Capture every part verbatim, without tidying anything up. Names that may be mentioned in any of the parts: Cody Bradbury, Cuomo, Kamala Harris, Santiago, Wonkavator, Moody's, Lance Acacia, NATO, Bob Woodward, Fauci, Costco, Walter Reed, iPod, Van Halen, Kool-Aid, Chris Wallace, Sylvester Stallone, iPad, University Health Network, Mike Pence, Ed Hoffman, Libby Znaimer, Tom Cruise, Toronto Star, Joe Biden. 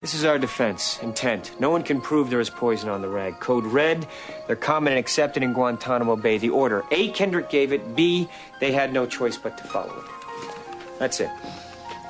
This is our defense, intent. No one can prove there is poison on the rag. Code red, they're common and accepted in Guantanamo Bay. The order, A, Kendrick gave it. B, they had no choice but to follow it. That's it.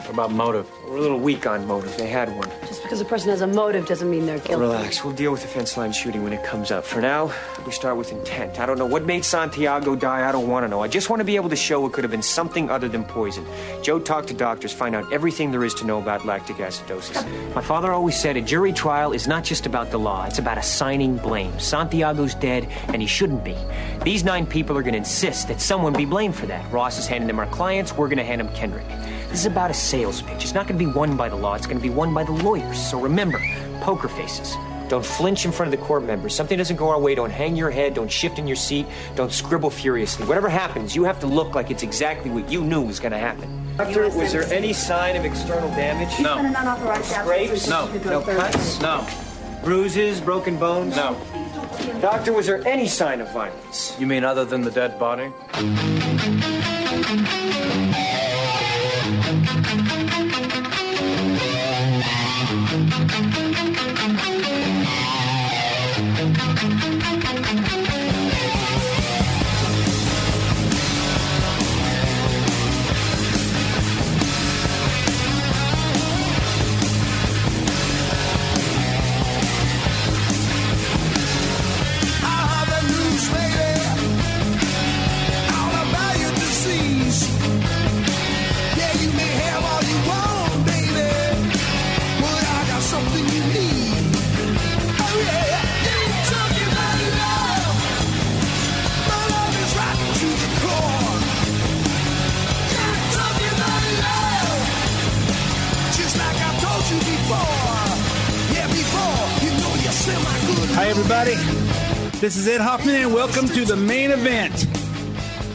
What about motive? We're a little weak on motive. They had one. Just because a person has a motive doesn't mean they're guilty. Relax. We'll deal with the fence line shooting when it comes up. For now, we start with intent. I don't know what made Santiago die. I don't want to know. I just want to be able to show it could have been something other than poison. Joe, talk to doctors. Find out everything there is to know about lactic acidosis. My father always said a jury trial is not just about the law. It's about assigning blame. Santiago's dead, and he shouldn't be. These nine people are going to insist that someone be blamed for that. Ross is handing them our clients. We're going to hand them Kendrick. This is about a sales pitch. It's not going to be won by the law. It's going to be won by the lawyers. So remember, poker faces. Don't flinch in front of the court members. Something doesn't go our way. Don't hang your head. Don't shift in your seat. Don't scribble furiously. Whatever happens, you have to look like it's exactly what you knew was going to happen. Doctor, was there any sign of external damage? No. Scrapes? No. No cuts? No. Bruises? Broken bones? No. Doctor, was there any sign of violence? You mean other than the dead body? This is Ed Hoffman, and welcome to the main event.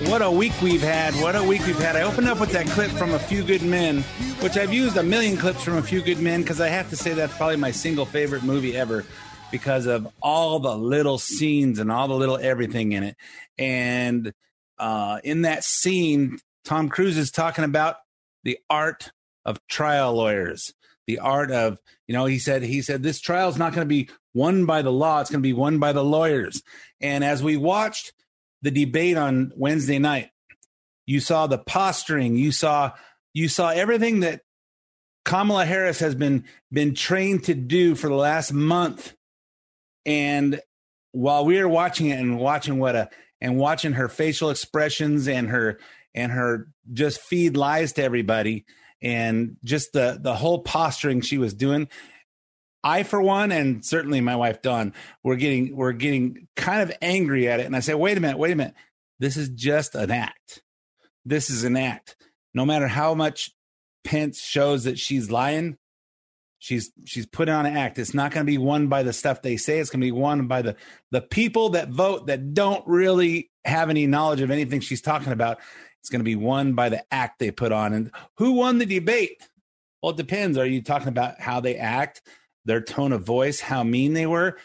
What a week we've had. What a week we've had. I opened up with that clip from A Few Good Men, which I've used a million clips from A Few Good Men because I have to say that's probably my single favorite movie ever because of all the little scenes and all the little everything in it. And uh, in that scene, Tom Cruise is talking about the art of trial lawyers, the art of, you know, he said, he said, this trial is not going to be won by the law. It's going to be won by the lawyers. And as we watched the debate on Wednesday night, you saw the posturing, you saw, you saw everything that Kamala Harris has been, been trained to do for the last month. And while we were watching it and watching what a, and watching her facial expressions and her, and her just feed lies to everybody, and just the, the whole posturing she was doing, I, for one, and certainly my wife, Dawn, we're getting, we're getting kind of angry at it. And I say, wait a minute, wait a minute. This is just an act. This is an act. No matter how much Pence shows that she's lying, she's, she's put on an act. It's not going to be won by the stuff they say. It's going to be won by the, the people that vote that don't really have any knowledge of anything she's talking about. It's going to be won by the act they put on. And who won the debate? Well, it depends. Are you talking about how they act, their tone of voice, how mean they were,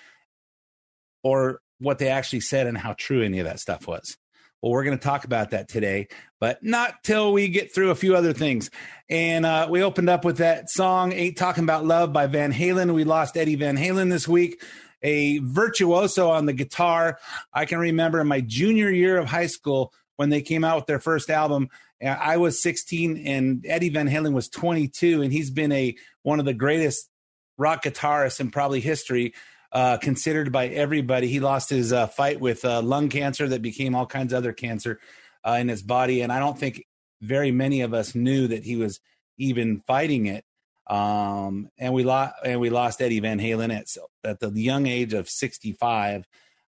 or what they actually said and how true any of that stuff was? Well, we're going to talk about that today, but not till we get through a few other things. And uh, we opened up with that song, Ain't Talking About Love by Van Halen. We lost Eddie Van Halen this week, a virtuoso on the guitar. I can remember in my junior year of high school when they came out with their first album, I was sixteen and Eddie Van Halen was twenty-two, and he's been a one of the greatest rock guitarist in probably history, uh, considered by everybody. He lost his uh, fight with uh, lung cancer that became all kinds of other cancer uh, in his body. And I don't think very many of us knew that he was even fighting it. Um, and we lost, and we lost Eddie Van Halen at, at the young age of sixty-five.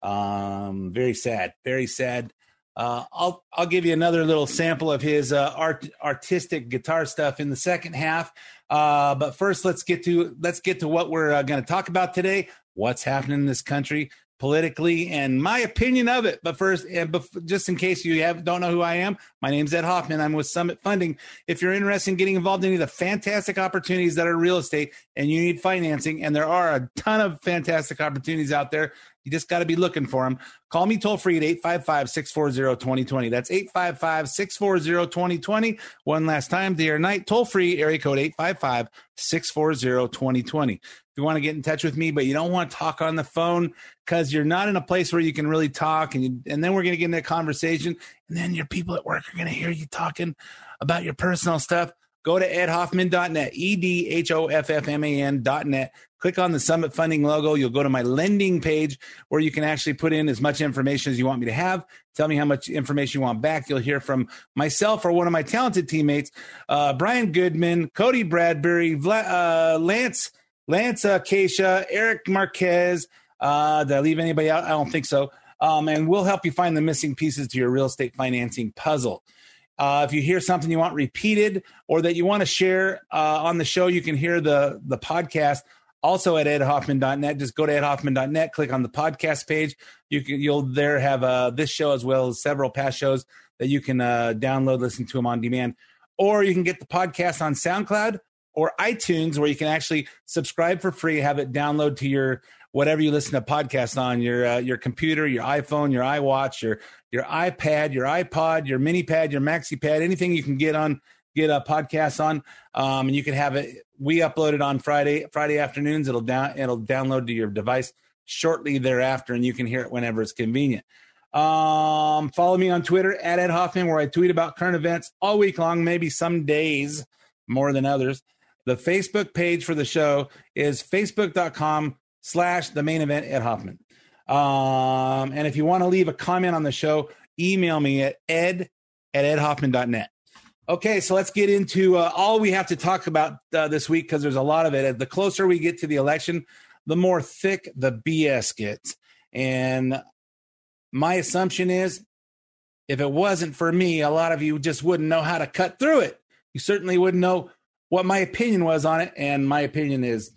Um, very sad, very sad. Uh, I'll, I'll give you another little sample of his uh, art, artistic guitar stuff in the second half. Uh, but first, let's get to let's get to what we're uh, going to talk about today. What's happening in this country politically and my opinion of it. But first, and bef- just in case you have, don't know who I am, my name's Ed Hoffman. I'm with Summit Funding. If you're interested in getting involved in any of the fantastic opportunities that are real estate and you need financing, and there are a ton of fantastic opportunities out there, you just got to be looking for them. Call me toll free at eight five five, six four zero, two zero two zero. That's eight five five, six four zero, two zero two zero. One last time, day or night, toll free, area code eight five five, six four zero, two zero two zero. If you want to get in touch with me, but you don't want to talk on the phone because you're not in a place where you can really talk, and you, and then we're going to get into a conversation, and then your people at work are going to hear you talking about your personal stuff, go to ed hoffman dot net, E D H O F F M A N dot net. Click on the Summit Funding logo. You'll go to my lending page where you can actually put in as much information as you want me to have. Tell me how much information you want back. You'll hear from myself or one of my talented teammates, uh, Brian Goodman, Cody Bradbury, Vla- uh, Lance, Lance Acacia, Eric Marquez. Uh, did I leave anybody out? I don't think so. Um, and we'll help you find the missing pieces to your real estate financing puzzle. Uh, if you hear something you want repeated or that you want to share uh, on the show, you can hear the, the podcast also at ed hoffman dot net. Just go to ed hoffman dot net, click on the podcast page. You can, you'll there have uh, this show as well as several past shows that you can uh, download, listen to them on demand. Or you can get the podcast on SoundCloud or iTunes, where you can actually subscribe for free, have it download to your whatever you listen to podcasts on, your uh, your computer, your iPhone, your iWatch, your your iPad, your iPod, your mini pad, your maxi pad, anything you can get on, get a podcast on, um, and you can have it. We upload it on Friday Friday afternoons. It'll down it'll download to your device shortly thereafter, and you can hear it whenever it's convenient. Um, follow me on Twitter at Ed Hoffman, where I tweet about current events all week long. Maybe some days more than others. The Facebook page for the show is facebook dot com slash the main event Ed Hoffman. Um, and if you want to leave a comment on the show, email me at ed at ed hoffman dot net. Okay, so let's get into uh, all we have to talk about uh, this week, because there's a lot of it. The closer we get to the election, the more thick the B S gets. And my assumption is, if it wasn't for me, a lot of you just wouldn't know how to cut through it. You certainly wouldn't know what my opinion was on it. And my opinion is,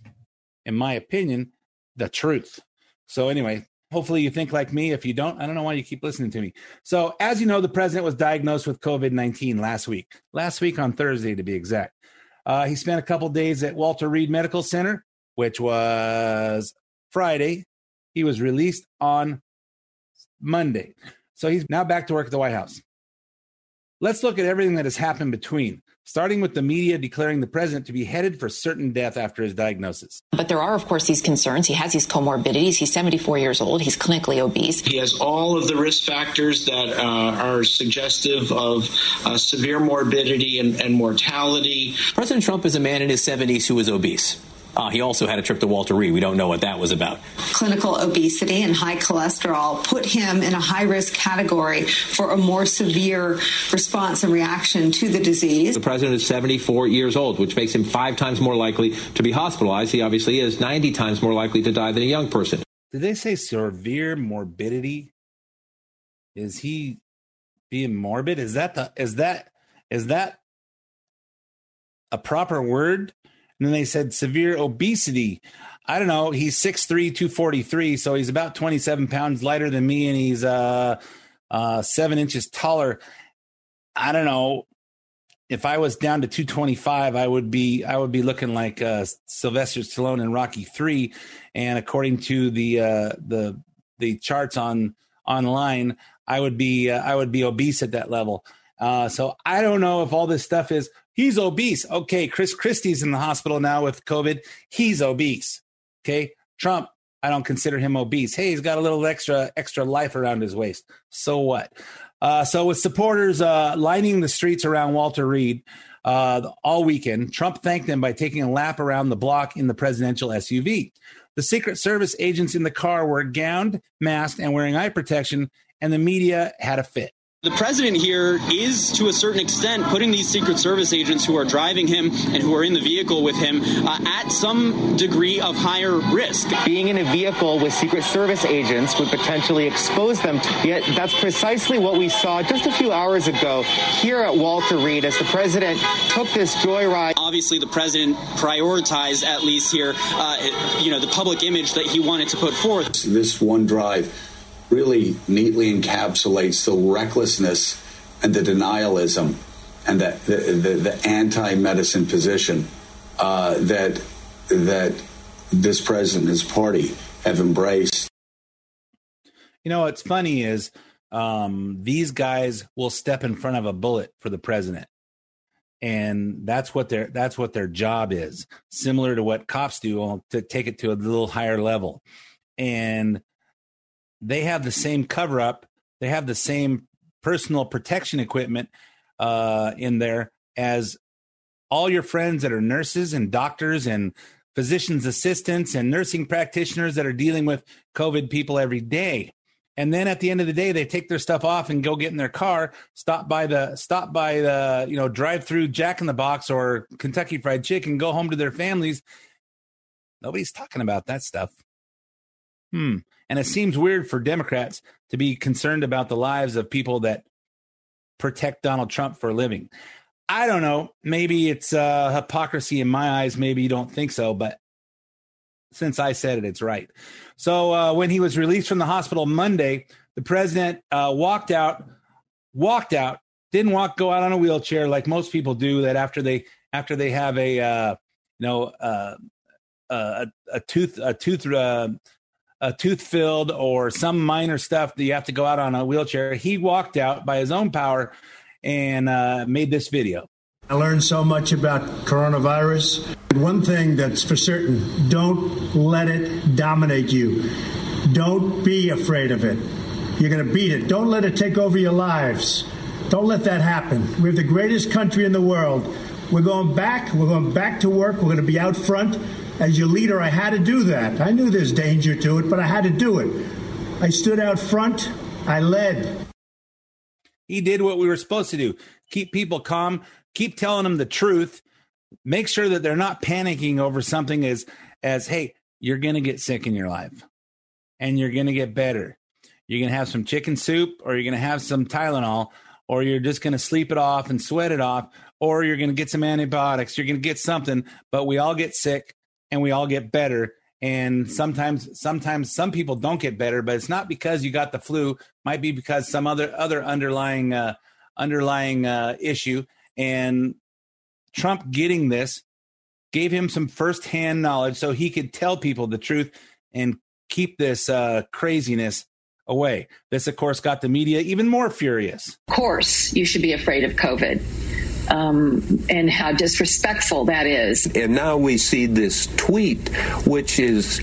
in my opinion, the truth. So anyway, hopefully you think like me. If you don't, I don't know why you keep listening to me. So as you know, the president was diagnosed with covid nineteen last week, last week on Thursday, to be exact. Uh, he spent a couple days at Walter Reed Medical Center, which was Friday. He was released on Monday. So he's now back to work at the White House. Let's look at everything that has happened between, starting with the media declaring the president to be headed for certain death after his diagnosis. But there are, of course, these concerns. He has these comorbidities. He's seventy-four years old. He's clinically obese. He has all of the risk factors that uh, are suggestive of uh, severe morbidity and, and mortality. President Trump is a man in his seventies who is obese. Uh, he also had a trip to Walter Reed. We don't know what that was about. Clinical obesity and high cholesterol put him in a high-risk category for a more severe response and reaction to the disease. The president is seventy-four years old, which makes him five times more likely to be hospitalized. He obviously is ninety times more likely to die than a young person. Did they say severe morbidity? Is he being morbid? Is that the, is that is that a proper word? And then they said severe obesity. I don't know. He's six three, two forty-three. So he's about twenty-seven pounds lighter than me. And he's uh, uh, seven inches taller. I don't know. If I was down to two twenty-five, I would be I would be looking like uh, Sylvester Stallone in Rocky three. And according to the uh, the the charts on online, I would be uh, I would be obese at that level. Uh, so I don't know if all this stuff is he's obese. Okay, Chris Christie's in the hospital now with COVID. He's obese. Okay, Trump, I don't consider him obese. Hey, he's got a little extra extra life around his waist. So what? Uh, so with supporters uh, lining the streets around Walter Reed uh, all weekend, Trump thanked them by taking a lap around the block in the presidential S U V. The Secret Service agents in the car were gowned, masked, and wearing eye protection, and the media had a fit. The president here is, to a certain extent, putting these Secret Service agents who are driving him and who are in the vehicle with him uh, at some degree of higher risk. Being in a vehicle with Secret Service agents would potentially expose them. Yet that's precisely what we saw just a few hours ago here at Walter Reed as the president took this joyride. Obviously, the president prioritized, at least here, uh, you know, the public image that he wanted to put forth. This one drive really neatly encapsulates the recklessness and the denialism and the the, the, the anti-medicine position uh, that that this president and his party have embraced. You know, what's funny is um, these guys will step in front of a bullet for the president, and that's what their that's what their job is. Similar to what cops do, to take it to a little higher level, and they have the same cover up. They have the same personal protection equipment uh, in there as all your friends that are nurses and doctors and physicians assistants and nursing practitioners that are dealing with COVID people every day. And then at the end of the day, they take their stuff off and go get in their car, stop by the stop by the, you know, drive through Jack in the Box or Kentucky Fried Chicken, go home to their families. Nobody's talking about that stuff. Hmm. And it seems weird for Democrats to be concerned about the lives of people that protect Donald Trump for a living. I don't know. Maybe it's uh, hypocrisy in my eyes. Maybe you don't think so. But since I said it, it's right. So uh, when he was released from the hospital Monday, the president uh, walked out, walked out, didn't walk, go out on a wheelchair like most people do that after they after they have a, uh, you know, uh, a, a tooth, a tooth. Uh, a tooth filled or some minor stuff that you have to go out on a wheelchair. He walked out by his own power and uh, made this video. I learned so much about coronavirus. One thing that's for certain, don't let it dominate you. Don't be afraid of it. You're going to beat it. Don't let it take over your lives. Don't let that happen. We're the greatest country in the world. We're going back. We're going back to work. We're going to be out front. As your leader, I had to do that. I knew there's danger to it, but I had to do it. I stood out front. I led. He did what we were supposed to do. Keep people calm. Keep telling them the truth. Make sure that they're not panicking over something as, as hey, you're going to get sick in your life and you're going to get better. You're going to have some chicken soup or you're going to have some Tylenol or you're just going to sleep it off and sweat it off or you're going to get some antibiotics. You're going to get something, but we all get sick. And we all get better. And sometimes, sometimes some people don't get better, but it's not because you got the flu. It might be because some other other underlying uh, underlying uh, issue. And Trump getting this gave him some firsthand knowledge, so he could tell people the truth and keep this uh, craziness away. This, of course, got the media even more furious. Of course, you should be afraid of COVID. Um, and how disrespectful that is. And now we see this tweet, which is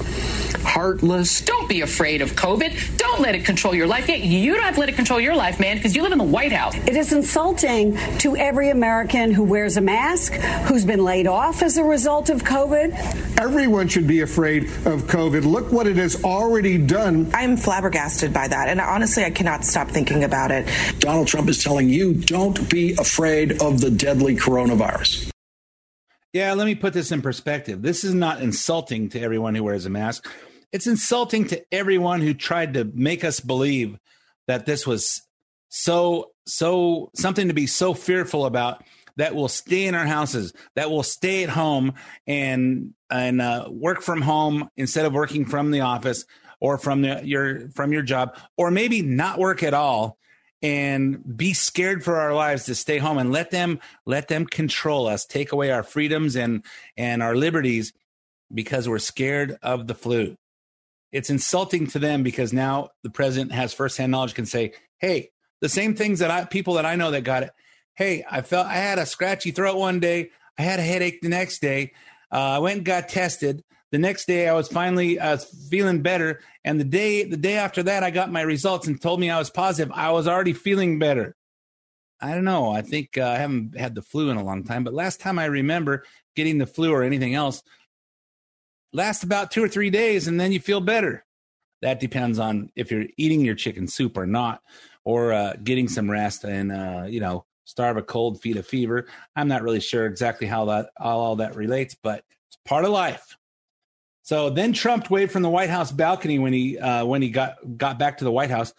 heartless. Don't be afraid of COVID. Don't let it control your life. You don't have to let it control your life, man, because you live in the White House. It is insulting to every American who wears a mask, who's been laid off as a result of COVID. Everyone should be afraid of COVID. Look what it has already done. I'm flabbergasted by that. And honestly, I cannot stop thinking about it. Donald Trump is telling you, don't be afraid of the deadly coronavirus. Yeah, let me put this in perspective. This is not insulting to everyone who wears a mask. It's insulting to everyone who tried to make us believe that this was so, so something to be so fearful about that we'll stay in our houses, that we'll stay at home and and uh, work from home instead of working from the office or from the, your from your job, or maybe not work at all. And be scared for our lives to stay home and let them let them control us, take away our freedoms and and our liberties because we're scared of the flu. It's insulting to them because now the president has firsthand knowledge, can say, hey, the same things that I people that I know that got it. Hey, I felt I had a scratchy throat one day. I had a headache the next day. Uh, I went and got tested. The next day I was finally uh, feeling better. And the day the day after that, I got my results and told me I was positive. I was already feeling better. I don't know. I think uh, I haven't had the flu in a long time. But last time I remember getting the flu or anything else, lasts about two or three days and then you feel better. That depends on if you're eating your chicken soup or not, or uh, getting some rest and, uh, you know, starve a cold, feed a fever. I'm not really sure exactly how that all, all that relates, but it's part of life. So then Trump waved from the White House balcony when he uh, when he got, got back to the White House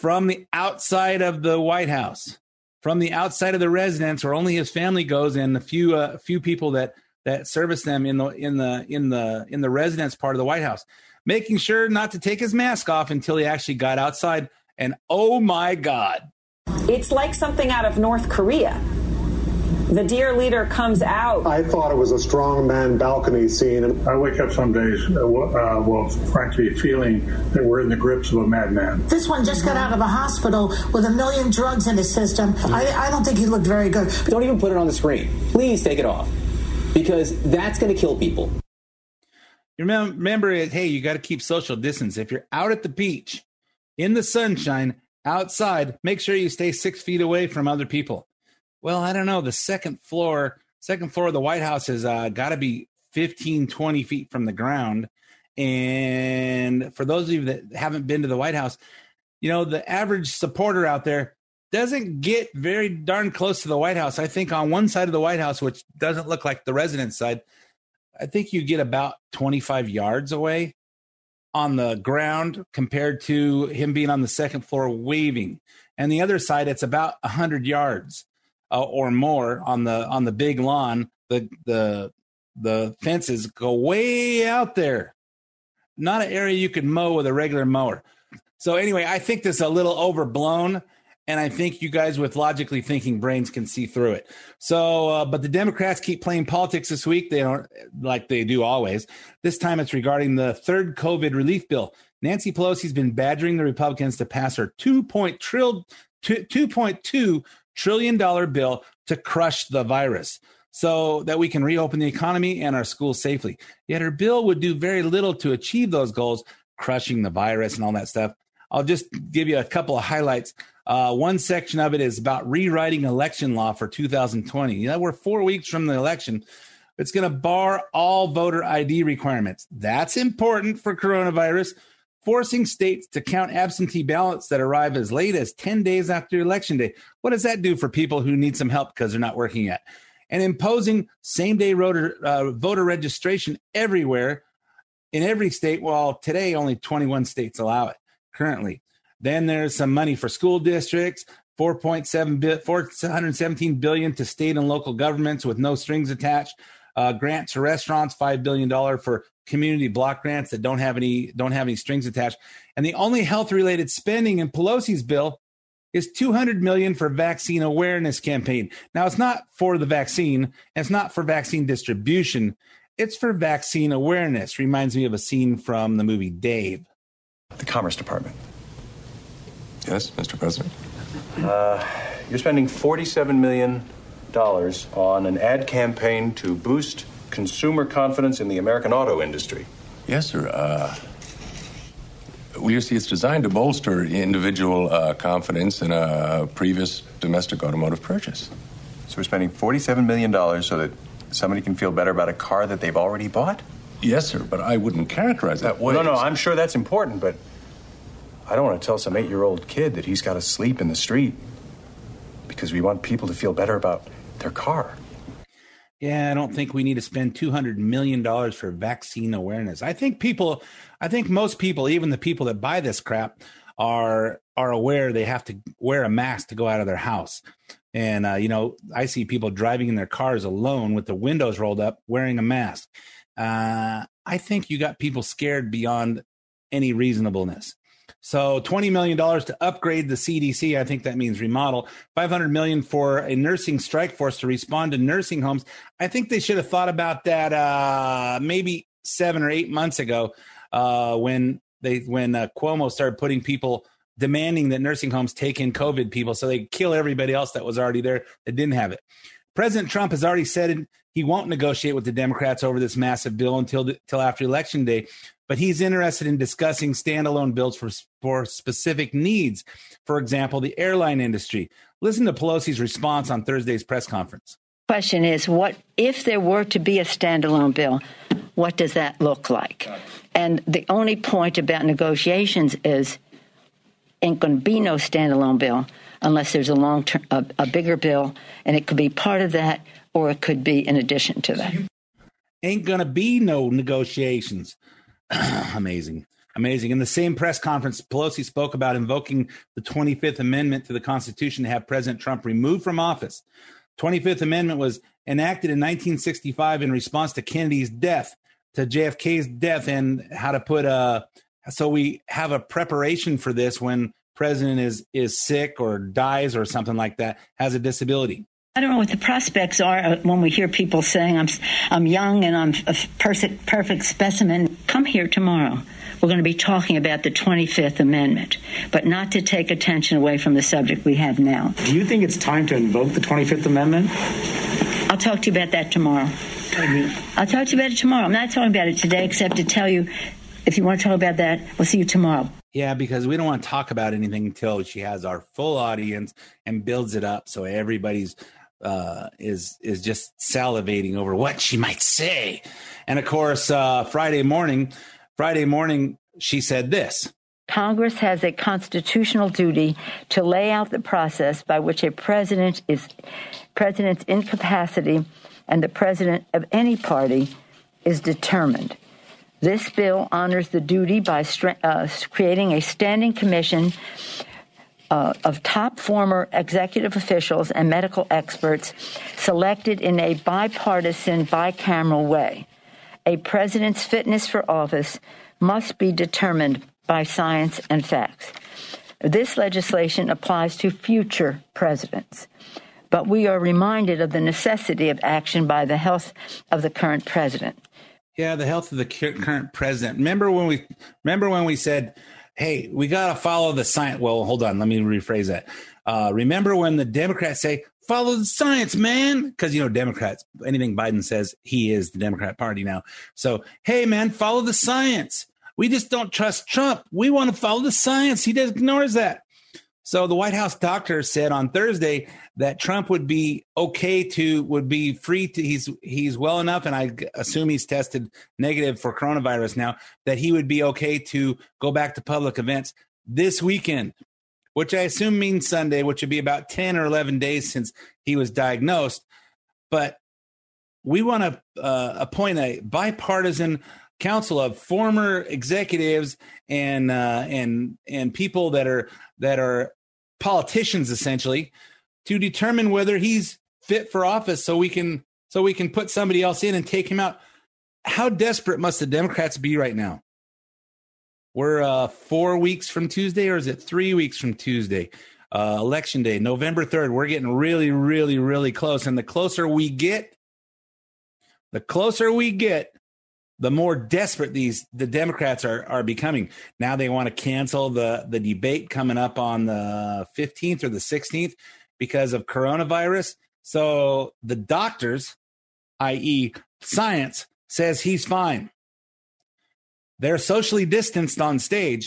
from the outside of the White House, from the outside of the residence where only his family goes and the few uh, few people that that service them in the in the in the in the residence part of the White House, making sure not to take his mask off until he actually got outside. And oh my God, it's like something out of North Korea. The dear leader comes out. I thought it was a strongman balcony scene. I wake up some days, uh, uh, well, frankly, feeling that we're in the grips of a madman. This one just got out of a hospital with a million drugs in his system. I, I don't think he looked very good. Don't even put it on the screen. Please take it off, because that's going to kill people. You remember, remember hey, you got to keep social distance. If you're out at the beach, in the sunshine, outside, make sure you stay six feet away from other people. Well, I don't know. The second floor, second floor of the White House has uh, got to be fifteen, twenty feet from the ground. And for those of you that haven't been to the White House, you know, the average supporter out there doesn't get very darn close to the White House. I think on one side of the White House, which doesn't look like the residence side, I think you get about twenty-five yards away on the ground compared to him being on the second floor waving. And the other side, it's about one hundred yards. Uh, or more on the on the big lawn. The the the fences go way out there. Not an area you could mow with a regular mower. So anyway, I think this is a little overblown, and I think you guys with logically thinking brains can see through it. So, uh, but the Democrats keep playing politics this week. They don't like they do always. This time it's regarding the third COVID relief bill. Nancy Pelosi's been badgering the Republicans to pass her two point two trillion dollar bill to crush the virus so that we can reopen the economy and our schools safely. Yet her bill would do very little to achieve those goals, crushing the virus and all that stuff. I'll just give you a couple of highlights. Uh, one section of it is about rewriting election law for two thousand twenty. You know, we're four weeks from the election. It's going to bar all voter I D requirements. That's important for coronavirus, forcing states to count absentee ballots that arrive as late as ten days after Election Day. What does that do for people who need some help because they're not working yet? And imposing same-day voter, uh, voter registration everywhere in every state. Well, today, only twenty-one states allow it currently. Then there's some money for school districts, four hundred seventeen billion dollars to state and local governments with no strings attached. Uh, grants to restaurants, five billion dollars for community block grants that don't have any don't have any strings attached. And the only health-related spending in Pelosi's bill is two hundred million dollars for vaccine awareness campaign. Now, it's not for the vaccine. It's not for vaccine distribution. It's for vaccine awareness. Reminds me of a scene from the movie Dave. The Commerce Department. Yes, Mister President. Uh, you're spending forty-seven million dollars on an ad campaign to boost consumer confidence in the American auto industry. Yes, sir. Uh, well, you see, it's designed to bolster individual uh, confidence in a previous domestic automotive purchase. So we're spending forty-seven million dollars so that somebody can feel better about a car that they've already bought? Yes, sir, but I wouldn't characterize that way. No, no, I'm sure that's important, but I don't want to tell some eight-year-old kid that he's got to sleep in the street because we want people to feel better about their car. Yeah, I don't think we need to spend two hundred million dollars for vaccine awareness. I think people, I think most people, even the people that buy this crap, are are aware they have to wear a mask to go out of their house. And, uh, you know, I see people driving in their cars alone with the windows rolled up wearing a mask. Uh, I think you got people scared beyond any reasonableness. So twenty million dollars to upgrade the C D C. I think that means remodel. five hundred million dollars for a nursing strike force to respond to nursing homes. I think they should have thought about that uh, maybe seven or eight months ago uh, when they when uh, Cuomo started putting people, demanding that nursing homes take in COVID people so they kill everybody else that was already there that didn't have it. President Trump has already said he won't negotiate with the Democrats over this massive bill until till after Election Day. But he's interested in discussing standalone bills for, for specific needs. For example, the airline industry. Listen to Pelosi's response on Thursday's press conference. Question is, what if there were to be a standalone bill, what does that look like? And the only point about negotiations is and going to be no standalone bill unless there's a long term, a, a bigger bill, and it could be part of that, or it could be in addition to that. Ain't going to be no negotiations. Amazing. Amazing. In the same press conference, Pelosi spoke about invoking the twenty-fifth Amendment to the Constitution to have President Trump removed from office. twenty-fifth Amendment was enacted in nineteen sixty-five in response to Kennedy's death, to J F K's death, and how to put a, so we have a preparation for this when president is, is sick or dies or something like that, has a disability. I don't know what the prospects are when we hear people saying, I'm I'm young and I'm a perfect, perfect specimen. Come here tomorrow. We're going to be talking about the twenty-fifth Amendment, but not to take attention away from the subject we have now. Do you think it's time to invoke the twenty-fifth Amendment? I'll talk to you about that tomorrow. I'll talk to you about it tomorrow. I'm not talking about it today, except to tell you, if you want to talk about that, we'll see you tomorrow. Yeah, because we don't want to talk about anything until she has our full audience and builds it up so everybody's Uh, is is just salivating over what she might say. And of course, uh, Friday morning, Friday morning, she said this. Congress has a constitutional duty to lay out the process by which a president is president's incapacity and the president of any party is determined. This bill honors the duty by stra- uh, creating a standing commission Uh, of top former executive officials and medical experts selected in a bipartisan, bicameral way. A president's fitness for office must be determined by science and facts. This legislation applies to future presidents, but we are reminded of the necessity of action by the health of the current president. Yeah, the health of the current president. Remember when we remember when we said, hey, we got to follow the science. Well, hold on. Let me rephrase that. Uh, remember when the Democrats say, follow the science, man? Because, you know, Democrats, anything Biden says, he is the Democrat Party now. So, hey, man, follow the science. We just don't trust Trump. We want to follow the science. He just ignores that. So the White House doctor said on Thursday that Trump would be okay to, would be free to, he's he's well enough, and I assume he's tested negative for coronavirus now, that he would be okay to go back to public events this weekend, which I assume means Sunday, which would be about ten or eleven days since he was diagnosed. But we want to uh, appoint a bipartisan council of former executives and uh, and and people that are that are politicians essentially to determine whether he's fit for office, so we can so we can put somebody else in and take him out. How desperate must the Democrats be right now? We're uh, four weeks from Tuesday, or is it three weeks from Tuesday? Uh, Election Day, November third. We're getting really, really, really close, and the closer we get, the closer we get. The more desperate these the Democrats are are becoming. Now they want to cancel the, the debate coming up on the fifteenth or the sixteenth because of coronavirus. So the doctors, that is science, says he's fine. They're socially distanced on stage,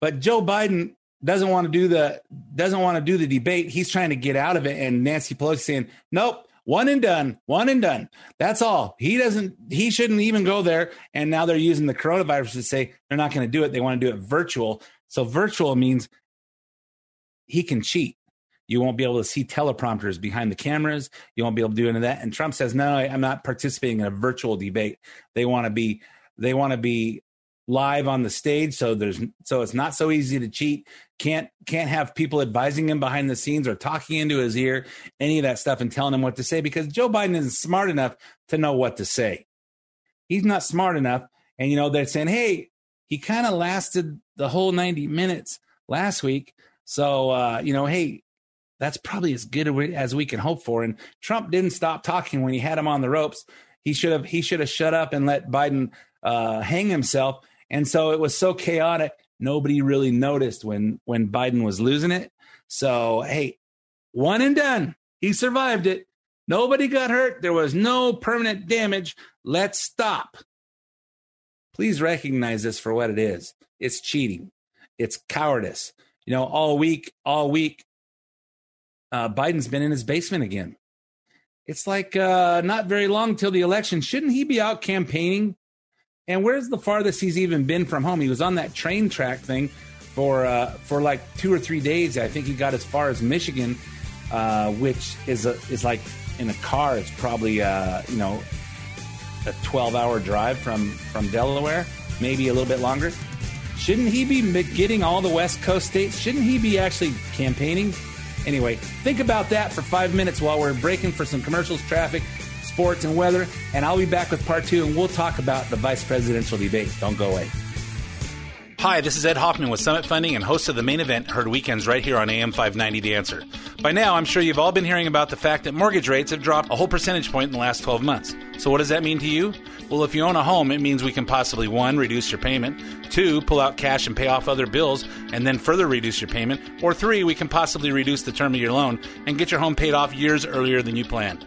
but Joe Biden doesn't want to do the doesn't want to do the debate. He's trying to get out of it, and Nancy Pelosi saying, nope. One and done, one and done. That's all. He doesn't, he shouldn't even go there. And now they're using the coronavirus to say they're not going to do it. They want to do it virtual. So virtual means he can cheat. You won't be able to see teleprompters behind the cameras. You won't be able to do any of that. And Trump says, no, I'm not participating in a virtual debate. They want to be, they want to be live on the stage. So there's, so it's not so easy to cheat. Can't can't have people advising him behind the scenes or talking into his ear, any of that stuff, and telling him what to say, because Joe Biden isn't smart enough to know what to say. He's not smart enough. And, you know, they're saying, hey, he kind of lasted the whole ninety minutes last week. So, uh, you know, hey, that's probably as good as we can hope for. And Trump didn't stop talking when he had him on the ropes. He should have he should have shut up and let Biden uh, hang himself. And so it was so chaotic. Nobody really noticed when, when Biden was losing it. So, hey, one and done. He survived it. Nobody got hurt. There was no permanent damage. Let's stop. Please recognize this for what it is. It's cheating. It's cowardice. You know, all week, all week, uh, Biden's been in his basement again. It's like uh, not very long till the election. Shouldn't he be out campaigning? And where's the farthest he's even been from home? He was on that train track thing for uh, for like two or three days. I think he got as far as Michigan, uh, which is a, is like in a car. It's probably uh, you know a twelve hour drive from from Delaware, maybe a little bit longer. Shouldn't he be getting all the West Coast states? Shouldn't he be actually campaigning? Anyway, think about that for five minutes while we're breaking for some commercials, traffic, sports, and weather. And I'll be back with part two, and we'll talk about the vice presidential debate. Don't go away. Hi, this is Ed Hoffman with Summit Funding and host of The Main Event, heard weekends right here on A M five ninety The Answer. By now, I'm sure you've all been hearing about the fact that mortgage rates have dropped a whole percentage point in the last twelve months. So what does that mean to you? Well, if you own a home, it means we can possibly, one, reduce your payment, two, pull out cash and pay off other bills and then further reduce your payment, or three, we can possibly reduce the term of your loan and get your home paid off years earlier than you planned.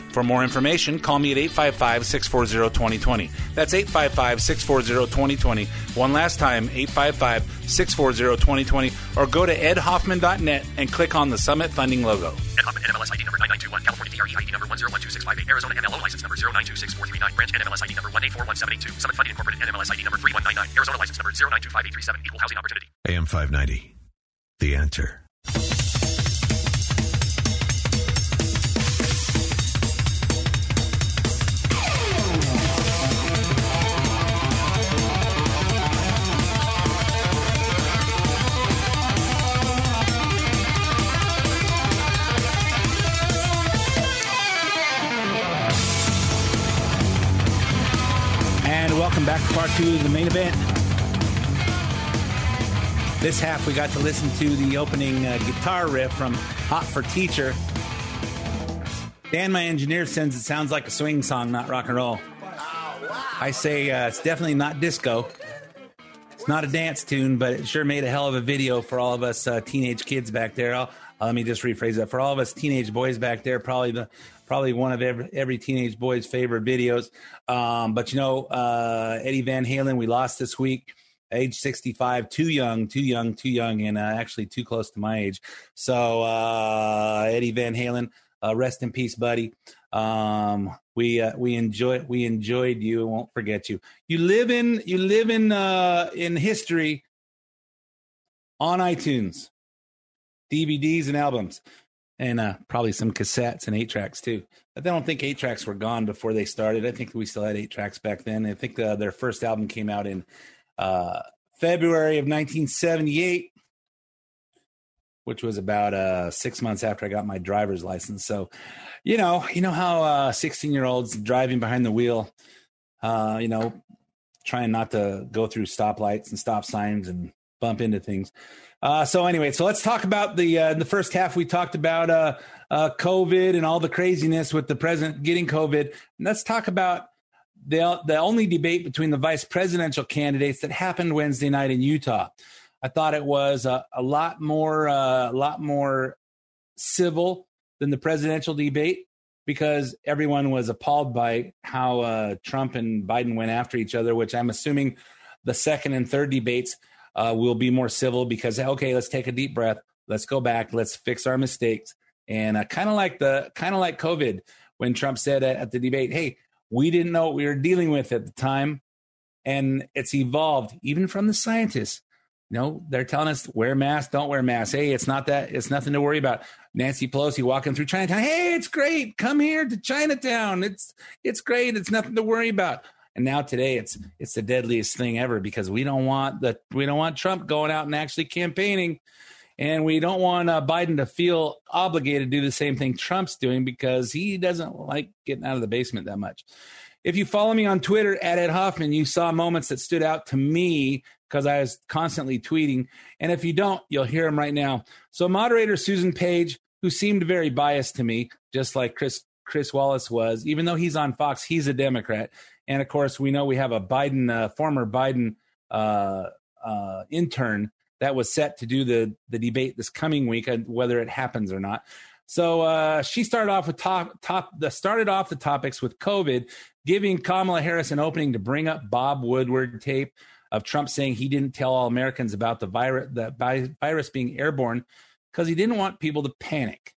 For more information, call me at eight five five, six four zero, two zero two zero. That's eight five five, six four zero, two zero two zero. One last time, eight five five, six four zero, two zero two zero. Or go to ed hoffman dot net and click on the Summit Funding logo. Ed Hoffman, N M L S I D number nine nine two one, California D R E I D number one zero one two six five eight, Arizona M L O license number zero nine two six four three nine, branch N M L S I D number one eight four one seven eight two, Summit Funding Incorporated N M L S I D number three one nine nine, Arizona license number zero nine two five eight three seven, equal housing opportunity. A M five ninety, The Answer. Welcome back to part two of The Main Event. This half, we got to listen to the opening uh, guitar riff from Hot for Teacher. Dan, my engineer, says it sounds like a swing song, not rock and roll. I say uh, it's definitely not disco. It's not a dance tune, but it sure made a hell of a video for all of us uh, teenage kids back there. I'll, uh, let me just rephrase that. For all of us teenage boys back there, probably the Probably one of every, every teenage boy's favorite videos. Um, but, you know, uh, Eddie Van Halen, we lost this week, age sixty-five, too young, too young, too young, and uh, actually too close to my age. So uh, Eddie Van Halen, uh, rest in peace, buddy. Um, we uh, we enjoy we enjoyed you. Won't forget you. You live in you live in uh, in history on iTunes, D V Ds and albums. And uh, probably some cassettes and eight tracks too. But I don't think eight tracks were gone before they started. I think we still had eight tracks back then. I think the, their first album came out in uh, February of nineteen seventy-eight, which was about uh, six months after I got my driver's license. So, you know, you know how uh, sixteen year olds driving behind the wheel, uh, you know, trying not to go through stoplights and stop signs and bump into things. Uh, so anyway, so let's talk about the uh, the first half. We talked about uh, uh, COVID and all the craziness with the president getting COVID. And let's talk about the the only debate between the vice presidential candidates that happened Wednesday night in Utah. I thought it was a, a lot more uh, a lot more civil than the presidential debate because everyone was appalled by how uh, Trump and Biden went after each other. Which I'm assuming the second and third debates Uh, we'll be more civil because, okay, let's take a deep breath. Let's go back. Let's fix our mistakes. And uh, kind of like the kind of like COVID when Trump said at, at the debate, hey, we didn't know what we were dealing with at the time. And it's evolved even from the scientists. You know, they're telling us wear masks, don't wear masks. Hey, it's not that. It's nothing to worry about. Nancy Pelosi walking through Chinatown. Hey, it's great. Come here to Chinatown. It's it's great. It's nothing to worry about. And now today it's it's the deadliest thing ever because we don't want the we don't want Trump going out and actually campaigning, and we don't want uh, Biden to feel obligated to do the same thing Trump's doing because he doesn't like getting out of the basement that much. If you follow me on Twitter at Ed Hoffman, you saw moments that stood out to me because I was constantly tweeting. And if you don't, you'll hear them right now. So moderator Susan Page, who seemed very biased to me, just like Chris Chris Wallace was, even though he's on Fox, he's a Democrat. And, of course, we know we have a Biden, uh, former Biden uh, uh, intern that was set to do the, the debate this coming week, whether it happens or not. So uh, she started off with top, top the started off the topics with COVID, giving Kamala Harris an opening to bring up Bob Woodward tape. of Trump saying he didn't tell all Americans about the virus, the virus being airborne, because he didn't want people to panic.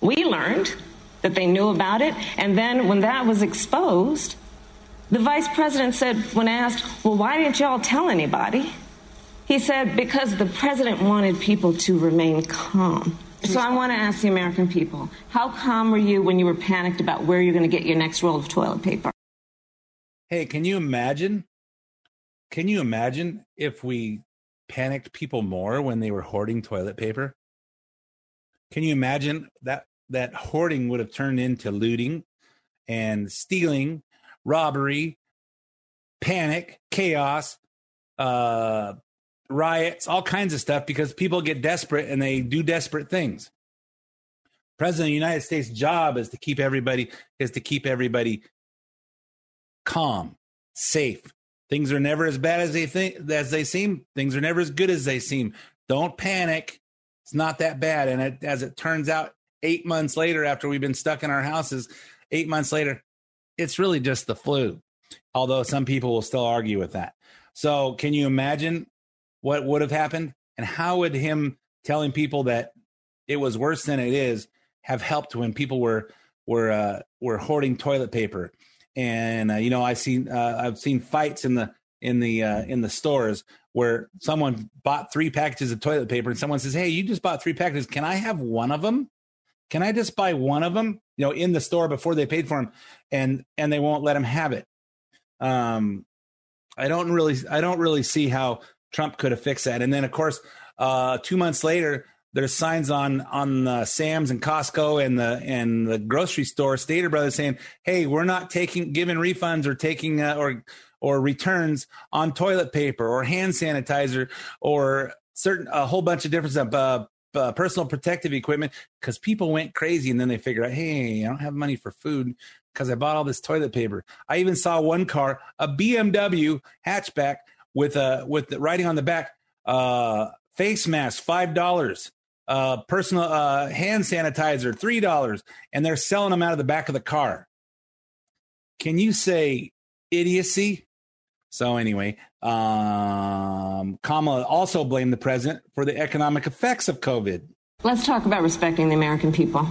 We learned that they knew about it. And then when that was exposed, the vice president said, when asked, well, why didn't y'all tell anybody? He said, because the president wanted people to remain calm. So I want to ask the American people, how calm were you when you were panicked about where you're going to get your next roll of toilet paper? Hey, can you imagine? Can you imagine if we panicked people more when they were hoarding toilet paper? Can you imagine that that hoarding would have turned into looting and stealing, robbery, panic, chaos, uh, riots, all kinds of stuff, because people get desperate and they do desperate things. President of the United States' job is to keep everybody is to keep everybody calm, safe. Things are never as bad as they think, as they seem. Things are never as good as they seem. Don't panic. It's not that bad. And it, as it turns out, eight months later, after we've been stuck in our houses, eight months later, it's really just the flu. Although some people will still argue with that. So can you imagine what would have happened? And how would him telling people that it was worse than it is have helped when people were were uh, were hoarding toilet paper? And, uh, you know, I've seen uh, I've seen fights in the in the uh, in the stores where someone bought three packages of toilet paper and someone says, hey, you just bought three packages. Can I have one of them? Can I just buy one of them? You know, in the store before they paid for them, and and they won't let them have it. Um, I don't really I don't really see how Trump could have fixed that. And then, of course, uh, two months later, there's signs on on the Sam's and Costco and the and the grocery store, Stater Brothers, saying, "Hey, we're not taking giving refunds or taking uh, or or returns on toilet paper or hand sanitizer or certain a whole bunch of different stuff, uh, uh, personal protective equipment," because people went crazy and then they figured out, "Hey, I don't have money for food because I bought all this toilet paper." I even saw one car, a B M W hatchback with a with the writing on the back, uh, face mask five dollars. Uh, personal uh, hand sanitizer, three dollars, and they're selling them out of the back of the car. Can you say idiocy? So anyway, um, Kamala also blamed the president for the economic effects of COVID. Let's talk about respecting the American people.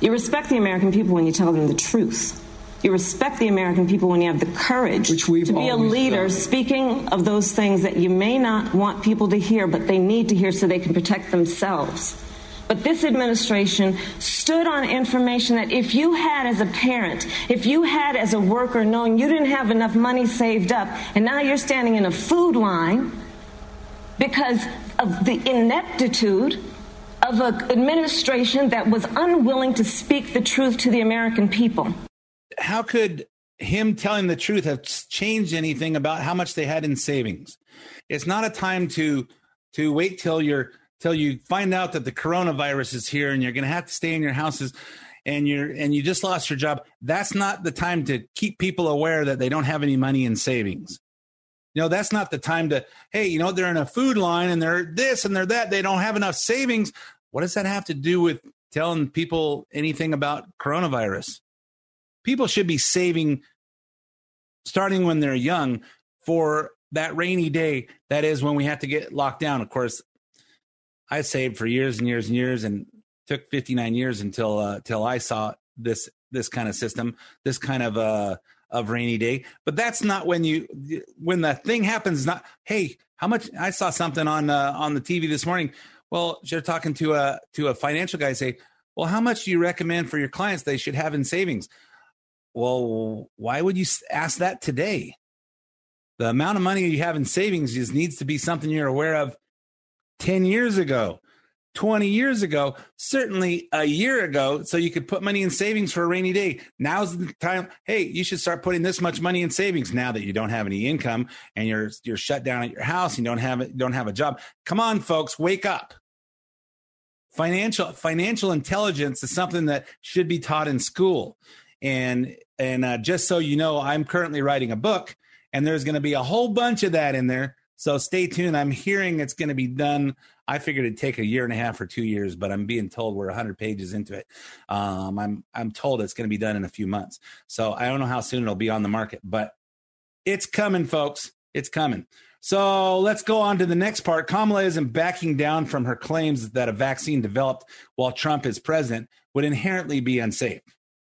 You respect the American people when you tell them the truth. You respect the American people when you have the courage Which we've to be a leader, done. Speaking of those things that you may not want people to hear, but they need to hear so they can protect themselves. But this administration stood on information that if you had as a parent, if you had as a worker known you didn't have enough money saved up, and now you're standing in a food line because of the ineptitude of an administration that was unwilling to speak the truth to the American people. How could him telling the truth have changed anything about how much they had in savings? It's not a time to to wait till you're till you find out that the coronavirus is here and you're going to have to stay in your houses and you're and you just lost your job. That's not the time to keep people aware that they don't have any money in savings. You know, that's not the time to, hey, you know, they're in a food line and they're this and they're that. They don't have enough savings. What does that have to do with telling people anything about coronavirus? People should be saving, starting when they're young, for that rainy day. That is when we have to get locked down. Of course, I saved for years and years and years, and took fifty-nine years until uh, till I saw this this kind of system, this kind of uh, of rainy day. But that's not when you when the thing happens. Not hey, how much I saw something on uh, on the T V this morning. Well, they're talking to a to a financial guy. Say, well, how much do you recommend for your clients they should have in savings? Well, why would you ask that today? The amount of money you have in savings just needs to be something you're aware of ten years ago, twenty years ago, certainly a year ago, so you could put money in savings for a rainy day. Now's the time. Hey, you should start putting this much money in savings now that you don't have any income and you're you're shut down at your house. You don't have it. Don't have a job. Come on, folks, wake up. Financial financial intelligence is something that should be taught in school. And and uh, just so you know, I'm currently writing a book, and there's going to be a whole bunch of that in there. So stay tuned. I'm hearing it's going to be done. I figured it'd take a year and a half or two years, but I'm being told we're one hundred pages into it. Um, I'm I'm told it's going to be done in a few months. So I don't know how soon it'll be on the market, but it's coming, folks. It's coming. So let's go on to the next part. Kamala isn't backing down from her claims that a vaccine developed while Trump is president would inherently be unsafe.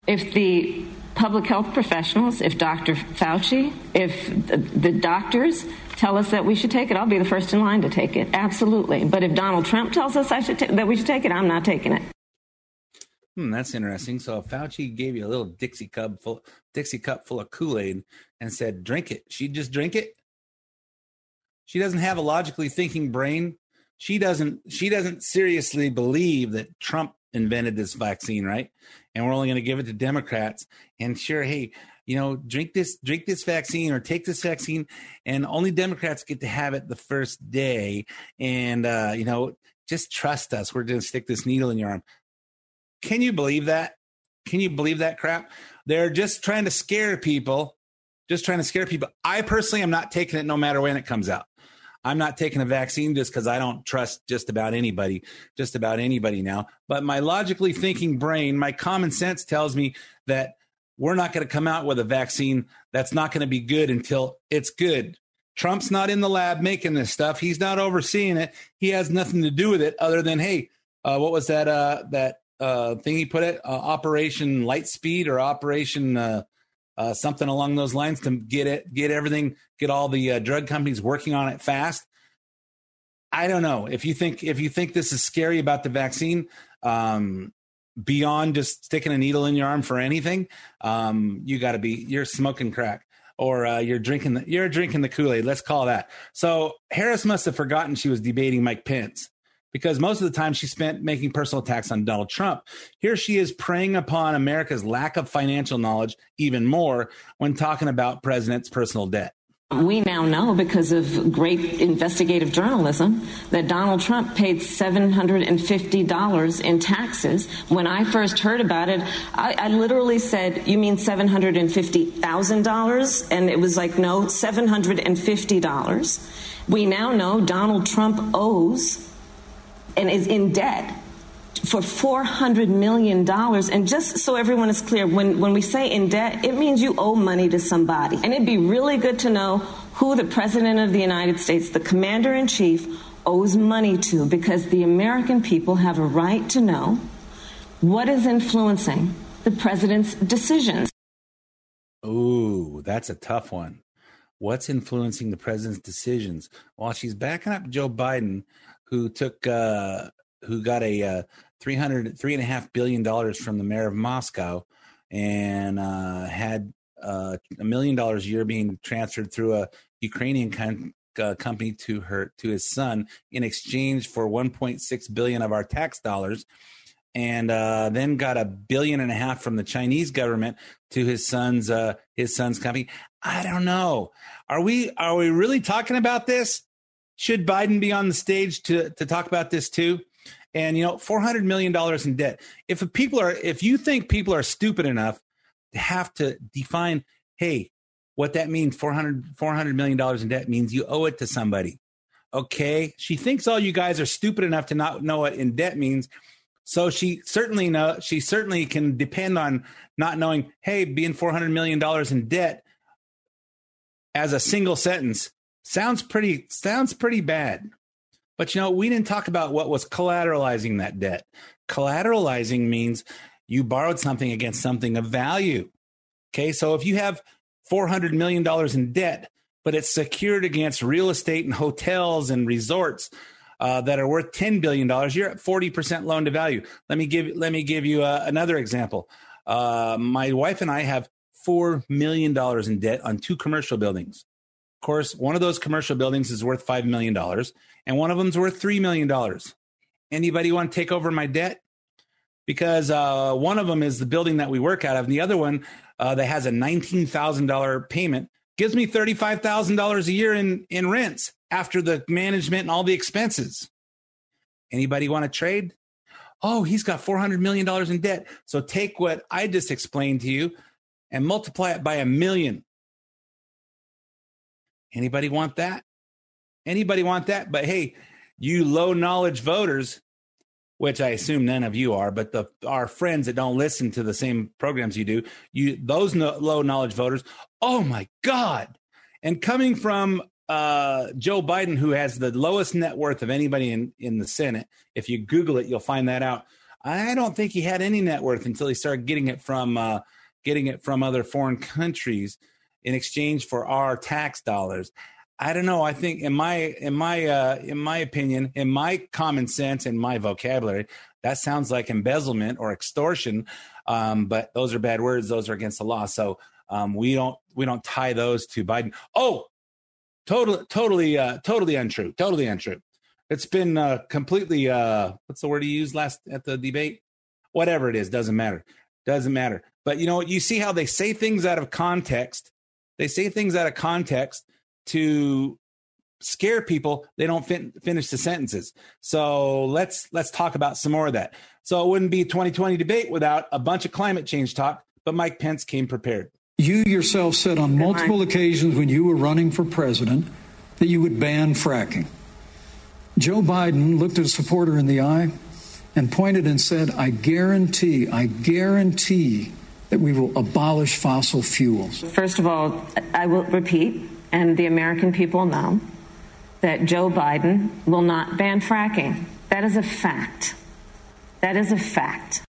If the public health professionals, if Doctor Fauci, if the doctors tell us that we should take it, I'll be the first in line to take it. Absolutely. But if Donald Trump tells us I should ta- that we should take it, I'm not taking it. Hmm, that's interesting. So Fauci gave you a little Dixie cup full, Dixie cup full of Kool-Aid and said, drink it. She'd just drink it. She doesn't have a logically thinking brain. She doesn't, she doesn't seriously believe that Trump invented this vaccine, right? And we're only going to give it to Democrats. And sure, hey, you know, drink this, drink this vaccine or take this vaccine, and only Democrats get to have it the first day. And, uh, you know, just trust us. We're going to stick this needle in your arm. Can you believe that? Can you believe that crap? They're just trying to scare people, just trying to scare people. I personally am not taking it no matter when it comes out. I'm not taking a vaccine just because I don't trust just about anybody, just about anybody now. But my logically thinking brain, my common sense tells me that we're not going to come out with a vaccine that's not going to be good until it's good. Trump's not in the lab making this stuff. He's not overseeing it. He has nothing to do with it other than, hey, uh, what was that uh, that uh, thing he put it? Uh, Operation Lightspeed or Operation uh, Uh, something along those lines to get it, get everything, get all the uh, drug companies working on it fast. I don't know if you think if you think this is scary about the vaccine, um, beyond just sticking a needle in your arm for anything. Um, you got to be you're smoking crack or uh, you're drinking the, you're drinking the Kool-Aid. Let's call that. So Harris must have forgotten she was debating Mike Pence, because most of the time she spent making personal attacks on Donald Trump. Here she is preying upon America's lack of financial knowledge even more when talking about president's personal debt. We now know, because of great investigative journalism, that Donald Trump paid seven hundred fifty dollars in taxes. When I first heard about it, I, I literally said, you mean seven hundred fifty thousand dollars? And it was like, no, seven hundred fifty dollars. We now know Donald Trump owes and is in debt for four hundred million dollars. And just so everyone is clear, when, when we say in debt, it means you owe money to somebody. And it'd be really good to know who the President of the United States, the Commander-in-Chief, owes money to, because the American people have a right to know what is influencing the President's decisions. Ooh, that's a tough one. What's influencing the President's decisions? While she's backing up Joe Biden, who took, uh, who got a uh, three hundred, three and a half billion dollars from the mayor of Moscow, and uh, had a uh, million dollars a year being transferred through a Ukrainian com- uh, company to her to his son in exchange for one point six billion of our tax dollars, and uh, then got a billion and a half from the Chinese government to his son's uh, his son's company. I don't know. Are we are we really talking about this? Should Biden be on the stage to, to talk about this too? And, you know, four hundred million dollars in debt. If people are, if you think people are stupid enough to have to define, hey, what that means, four hundred, four hundred million dollars in debt means you owe it to somebody. Okay. She thinks all you guys are stupid enough to not know what in debt means. So she certainly know, she certainly can depend on not knowing, hey, being four hundred million dollars in debt as a single sentence. Sounds pretty sounds pretty bad. But, you know, we didn't talk about what was collateralizing that debt. Collateralizing means you borrowed something against something of value. Okay, so if you have four hundred million dollars in debt, but it's secured against real estate and hotels and resorts uh, that are worth ten billion dollars, you're at forty percent loan to value. Let me give, let me give you uh, another example. Uh, my wife and I have four million dollars in debt on two commercial buildings. Of course, one of those commercial buildings is worth five million dollars, and one of them's worth three million dollars. Anybody want to take over my debt? Because uh, one of them is the building that we work out of, and the other one uh, that has a nineteen thousand dollars payment gives me thirty-five thousand dollars a year in, in rents after the management and all the expenses. Anybody want to trade? Oh, he's got four hundred million dollars in debt. So take what I just explained to you and multiply it by a million. Anybody want that? Anybody want that? But hey, you low knowledge voters, which I assume none of you are, but the our friends that don't listen to the same programs you do, you those no, low knowledge voters, oh my God. And coming from uh, Joe Biden, who has the lowest net worth of anybody in, in the Senate. If you Google it, you'll find that out. I don't think he had any net worth until he started getting it from uh, getting it from other foreign countries in exchange for our tax dollars. I don't know. I think in my in my uh, in my opinion, in my common sense, in my vocabulary, that sounds like embezzlement or extortion. Um, but those are bad words. Those are against the law. So um, we don't we don't tie those to Biden. Oh, totally, totally, uh, totally untrue. Totally untrue. It's been uh, completely. Uh, what's the word he used last at the debate? Whatever it is, doesn't matter. Doesn't matter. But you know what? You see how they say things out of context. They say things out of context to scare people. They don't fin- finish the sentences. So let's let's talk about some more of that. So it wouldn't be a twenty twenty debate without a bunch of climate change talk, but Mike Pence came prepared. You yourself said on multiple occasions when you were running for president that you would ban fracking. Joe Biden looked his supporter in the eye and pointed and said, I guarantee, I guarantee that we will abolish fossil fuels. First of all, I will repeat, and the American people know, that Joe Biden will not ban fracking. That is a fact. That is a fact.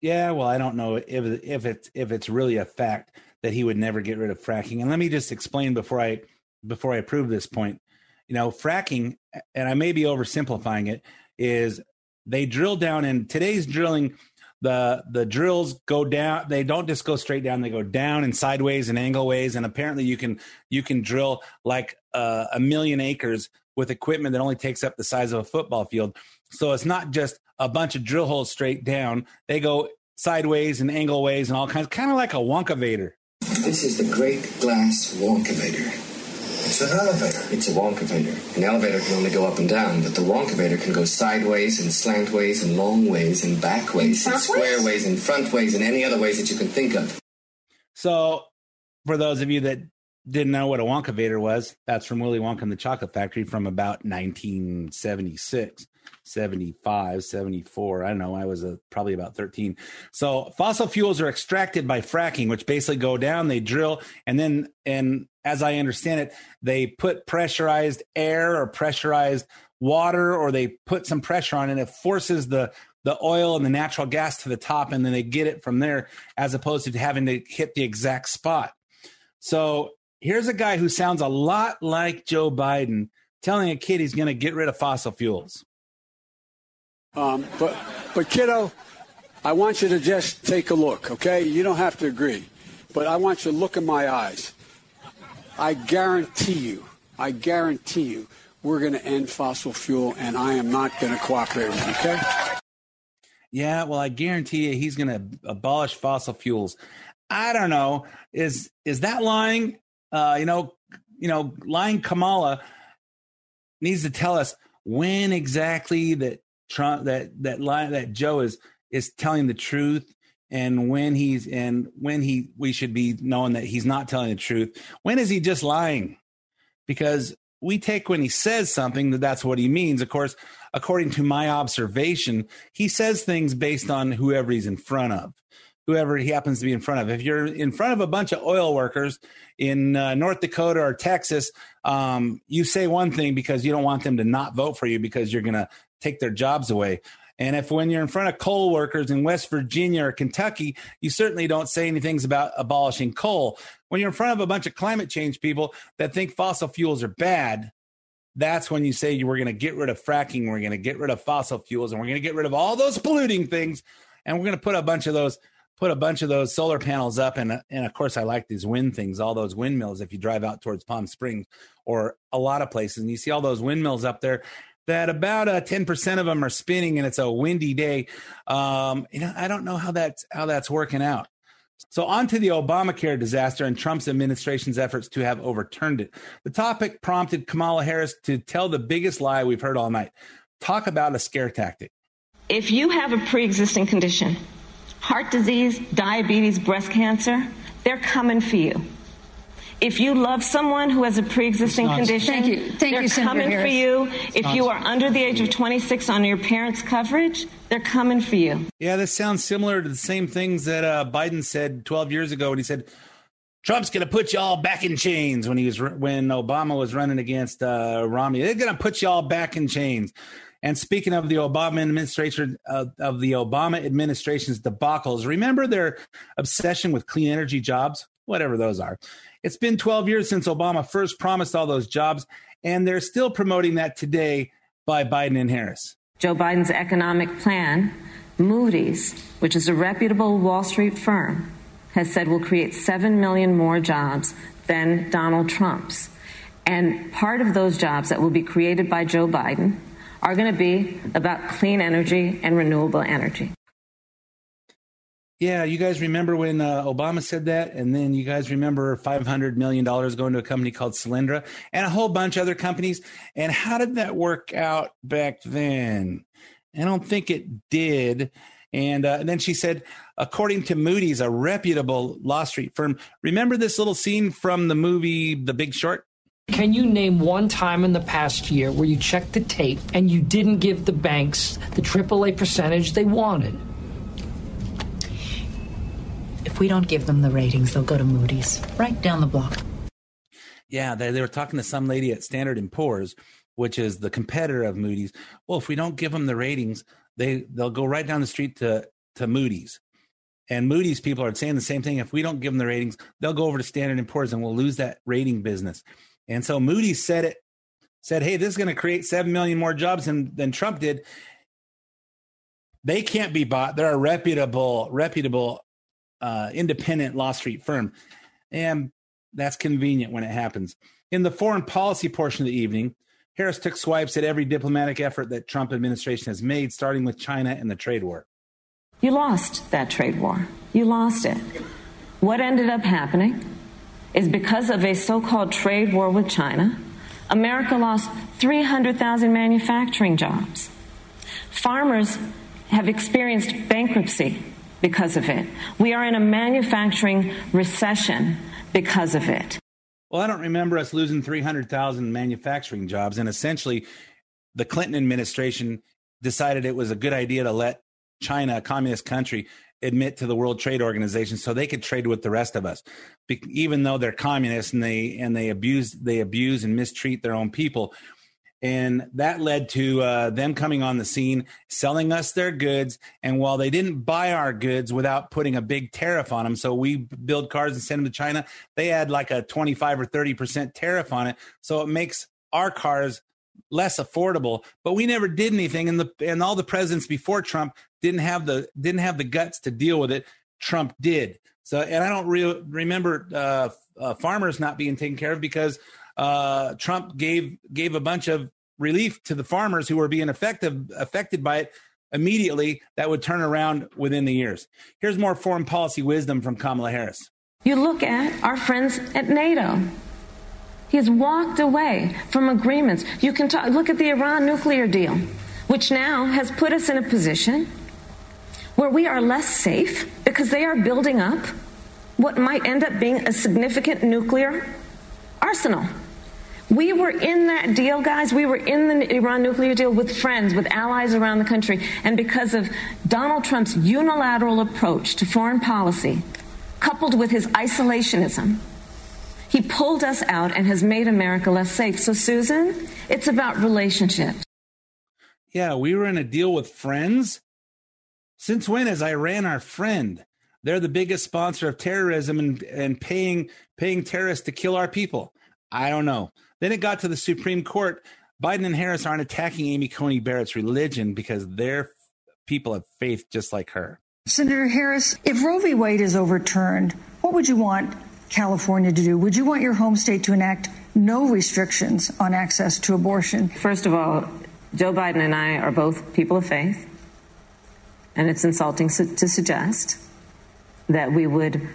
Yeah, well, I don't know if if it's if it's really a fact that he would never get rid of fracking. And let me just explain before I before I prove this point. You know, fracking, and I may be oversimplifying it, is they drill down in today's drilling. The the drills go down. They don't just go straight down. They go down and sideways and angle ways. And apparently you can you can drill like uh, a million acres with equipment that only takes up the size of a football field. So it's not just a bunch of drill holes straight down. They go sideways and angle ways and all kinds, kind of like a Wonkavator. This is the great glass Wonkavator. It's an elevator. It's a Wonkavator. An elevator can only go up and down, but the Wonkavator can go sideways and slantways and long ways and back ways and square ways and front ways and any other ways that you can think of. So for those of you that didn't know what a Wonkavator was, that's from Willy Wonka and the Chocolate Factory from about nineteen seventy-six, seventy-five, seventy-four. I don't know. I was uh, probably about thirteen. So fossil fuels are extracted by fracking, which basically go down, they drill, and then, and as I understand it, they put pressurized air or pressurized water, or they put some pressure on it. It forces the the oil and the natural gas to the top, and then they get it from there, as opposed to having to hit the exact spot. So here's a guy who sounds a lot like Joe Biden telling a kid he's going to get rid of fossil fuels. Um, but, but kiddo, I want you to just take a look, okay? You don't have to agree, but I want you to look in my eyes. I guarantee you, I guarantee you, we're going to end fossil fuel, and I am not going to cooperate with you, okay? Yeah, well, I guarantee you he's going to abolish fossil fuels. I don't know. Is is that lying? Uh, you know, you know, lying Kamala needs to tell us when exactly that Trump, that that lie, that Joe is is telling the truth, and when he's and when he we should be knowing that he's not telling the truth. When is he just lying? Because we take when he says something that that's what he means. Of course, according to my observation, he says things based on whoever he's in front of. Whoever he happens to be in front of. If you're in front of a bunch of oil workers in uh, North Dakota or Texas, um, you say one thing because you don't want them to not vote for you because you're going to take their jobs away. And if when you're in front of coal workers in West Virginia or Kentucky, you certainly don't say anything about abolishing coal. When you're in front of a bunch of climate change people that think fossil fuels are bad, that's when you say you were going to get rid of fracking, we're going to get rid of fossil fuels, and we're going to get rid of all those polluting things, and we're going to put a bunch of those put a bunch of those solar panels up. And, and of course, I like these wind things, all those windmills. If you drive out towards Palm Springs or a lot of places, and you see all those windmills up there, that about uh, ten percent of them are spinning, and it's a windy day. Um, you know, I don't know how that's, how that's working out. So on to the Obamacare disaster and Trump's administration's efforts to have overturned it. The topic prompted Kamala Harris to tell the biggest lie we've heard all night. Talk about a scare tactic. If you have a pre-existing condition, heart disease, diabetes, breast cancer, they're coming for you. If you love someone who has a pre-existing condition, thank you. Thank they're you, coming Harris. For you. It's if nonsense. You are under the age of twenty-six on your parents' coverage, they're coming for you. Yeah, this sounds similar to the same things that uh, Biden said twelve years ago when he said, Trump's going to put y'all back in chains when he was when Obama was running against uh, Romney. They're going to put y'all back in chains. And speaking of the Obama administration, uh, of the Obama administration's debacles, remember their obsession with clean energy jobs, whatever those are. It's been twelve years since Obama first promised all those jobs, and they're still promoting that today by Biden and Harris. Joe Biden's economic plan, Moody's, which is a reputable Wall Street firm, has said will create seven million more jobs than Donald Trump's. And part of those jobs that will be created by Joe Biden are going to be about clean energy and renewable energy. Yeah, you guys remember when uh, Obama said that? And then you guys remember five hundred million dollars going to a company called Solyndra and a whole bunch of other companies. And how did that work out back then? I don't think it did. And, uh, and then she said, according to Moody's, a reputable Wall Street firm. Remember this little scene from the movie The Big Short? Can you name one time in the past year where you checked the tape and you didn't give the banks the triple A percentage they wanted? If we don't give them the ratings, they'll go to Moody's, right down the block. Yeah, they, they were talking to some lady at Standard and Poor's, which is the competitor of Moody's. Well, if we don't give them the ratings, they, they'll go right down the street to, to Moody's. And Moody's people are saying the same thing. If we don't give them the ratings, they'll go over to Standard and Poor's and we'll lose that rating business. And so Moody's said it, said, hey, this is going to create seven million more jobs than, than Trump did. They can't be bought. They're a reputable, reputable, uh, independent Wall Street firm. And that's convenient when it happens. In the foreign policy portion of the evening, Harris took swipes at every diplomatic effort that Trump administration has made, starting with China and the trade war. You lost that trade war. You lost it. What ended up happening is because of a so-called trade war with China, America lost three hundred thousand manufacturing jobs. Farmers have experienced bankruptcy because of it. We are in a manufacturing recession because of it. Well, I don't remember us losing three hundred thousand manufacturing jobs, and essentially the Clinton administration decided it was a good idea to let China, a communist country, admit to the World Trade Organization so they could trade with the rest of us, Be- even though they're communists and they and they abuse they abuse and mistreat their own people. And that led to uh, them coming on the scene, selling us their goods. And while they didn't buy our goods without putting a big tariff on them, so we build cars and send them to China, they had like a twenty-five or thirty percent tariff on it. So it makes our cars less affordable, but we never did anything. And the and all the presidents before Trump didn't have the didn't have the guts to deal with it. Trump did. So, and I don't re- remember uh, uh, farmers not being taken care of because uh, Trump gave gave a bunch of relief to the farmers who were being affected affected by it immediately. That would turn around within the years. Here's more foreign policy wisdom from Kamala Harris. You look at our friends at NATO. He has walked away from agreements. You can talk, look at the Iran nuclear deal, which now has put us in a position where we are less safe because they are building up what might end up being a significant nuclear arsenal. We were in that deal, guys. We were in the Iran nuclear deal with friends, with allies around the country. And because of Donald Trump's unilateral approach to foreign policy, coupled with his isolationism, he pulled us out and has made America less safe. So, Susan, it's about relationships. Yeah, we were in a deal with friends. Since when is Iran our friend? They're the biggest sponsor of terrorism and, and paying paying terrorists to kill our people. I don't know. Then it got to the Supreme Court. Biden and Harris aren't attacking Amy Coney Barrett's religion because they're people of faith just like her. Senator Harris, if Roe v. Wade is overturned, what would you want California to do? Would you want your home state to enact no restrictions on access to abortion? First of all, Joe Biden and I are both people of faith, and it's insulting su- to suggest that we would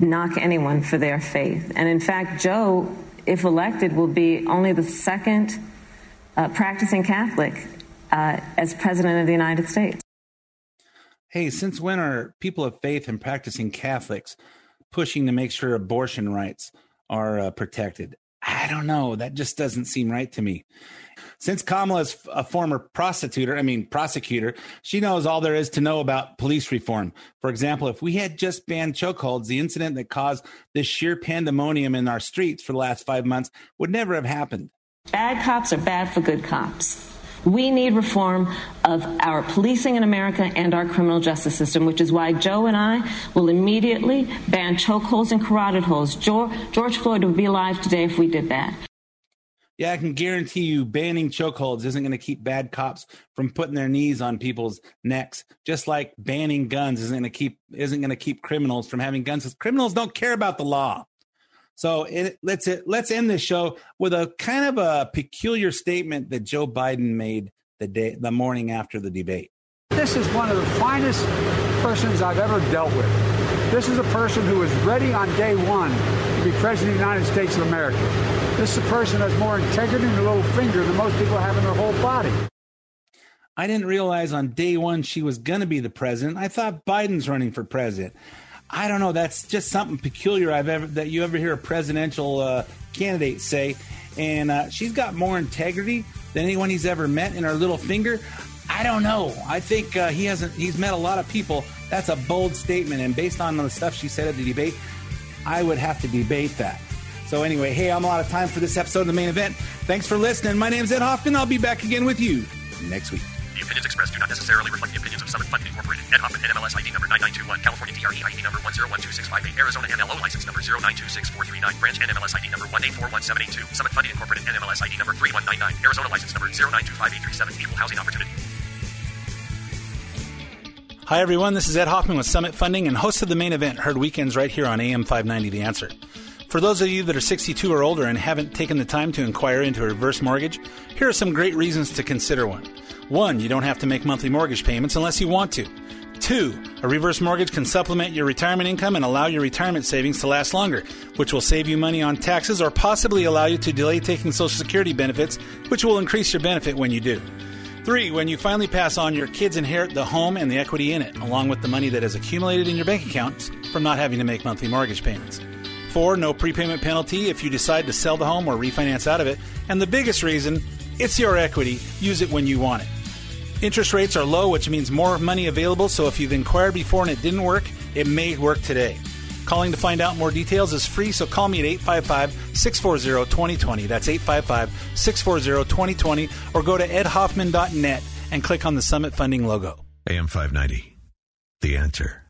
knock anyone for their faith. And in fact, Joe, if elected, will be only the second uh, practicing Catholic uh, as president of the United States. Hey, since when are people of faith and practicing Catholics pushing to make sure abortion rights are uh, protected? I don't know. That just doesn't seem right to me. Since Kamala is a former prosecutor, I mean, prosecutor, she knows all there is to know about police reform. For example, if we had just banned chokeholds, the incident that caused this sheer pandemonium in our streets for the last five months would never have happened. Bad cops are bad for good cops. We need reform of our policing in America and our criminal justice system, which is why Joe and I will immediately ban chokeholds and carotid holes. George, George Floyd would be alive today if we did that. Yeah, I can guarantee you banning chokeholds isn't going to keep bad cops from putting their knees on people's necks, just like banning guns isn't going to keep isn't going to keep criminals from having guns, because criminals don't care about the law. So it, let's it, let's end this show with a kind of a peculiar statement that Joe Biden made the day, the morning after the debate. This is one of the finest persons I've ever dealt with. This is a person who is ready on day one to be president of the United States of America. This is a person that has more integrity in the little finger than most people have in their whole body. I didn't realize on day one she was going to be the president. I thought Biden's running for president. I don't know. That's just something peculiar I've ever that you ever hear a presidential uh, candidate say. And uh, she's got more integrity than anyone he's ever met in her little finger. I don't know. I think uh, he hasn't. He's met a lot of people. That's a bold statement. And based on the stuff she said at the debate, I would have to debate that. So anyway, hey, I'm out of time for this episode of The Main Event. Thanks for listening. My name's Ed Hoffman. I'll be back again with you next week. The opinions expressed do not necessarily reflect the opinions of Summit Funding Incorporated. Ed Hoffman, N M L S I D number nine nine two one, California D R E I D number one zero one two six five eight, Arizona M L O license number zero nine two six four three nine, branch N M L S I D number one eight four one seven eight two, Summit Funding Incorporated, N M L S I D number three one nine nine, Arizona license number zero nine two five eight three seven, equal housing opportunity. Hi everyone, this is Ed Hoffman with Summit Funding and host of The Main Event, heard weekends right here on A M five ninety The Answer. For those of you that are sixty-two or older and haven't taken the time to inquire into a reverse mortgage, here are some great reasons to consider one. One, you don't have to make monthly mortgage payments unless you want to. Two, a reverse mortgage can supplement your retirement income and allow your retirement savings to last longer, which will save you money on taxes or possibly allow you to delay taking Social Security benefits, which will increase your benefit when you do. Three, when you finally pass on, your kids inherit the home and the equity in it, along with the money that has accumulated in your bank accounts from not having to make monthly mortgage payments. Four, no prepayment penalty if you decide to sell the home or refinance out of it. And the biggest reason, it's your equity. Use it when you want it. Interest rates are low, which means more money available, so if you've inquired before and it didn't work, it may work today. Calling to find out more details is free, so call me at eight five five, six four zero, two zero two zero. That's eight five five, six four zero, two zero two zero. Or go to ed hoffman dot net and click on the Summit Funding logo. A M five ninety, The Answer.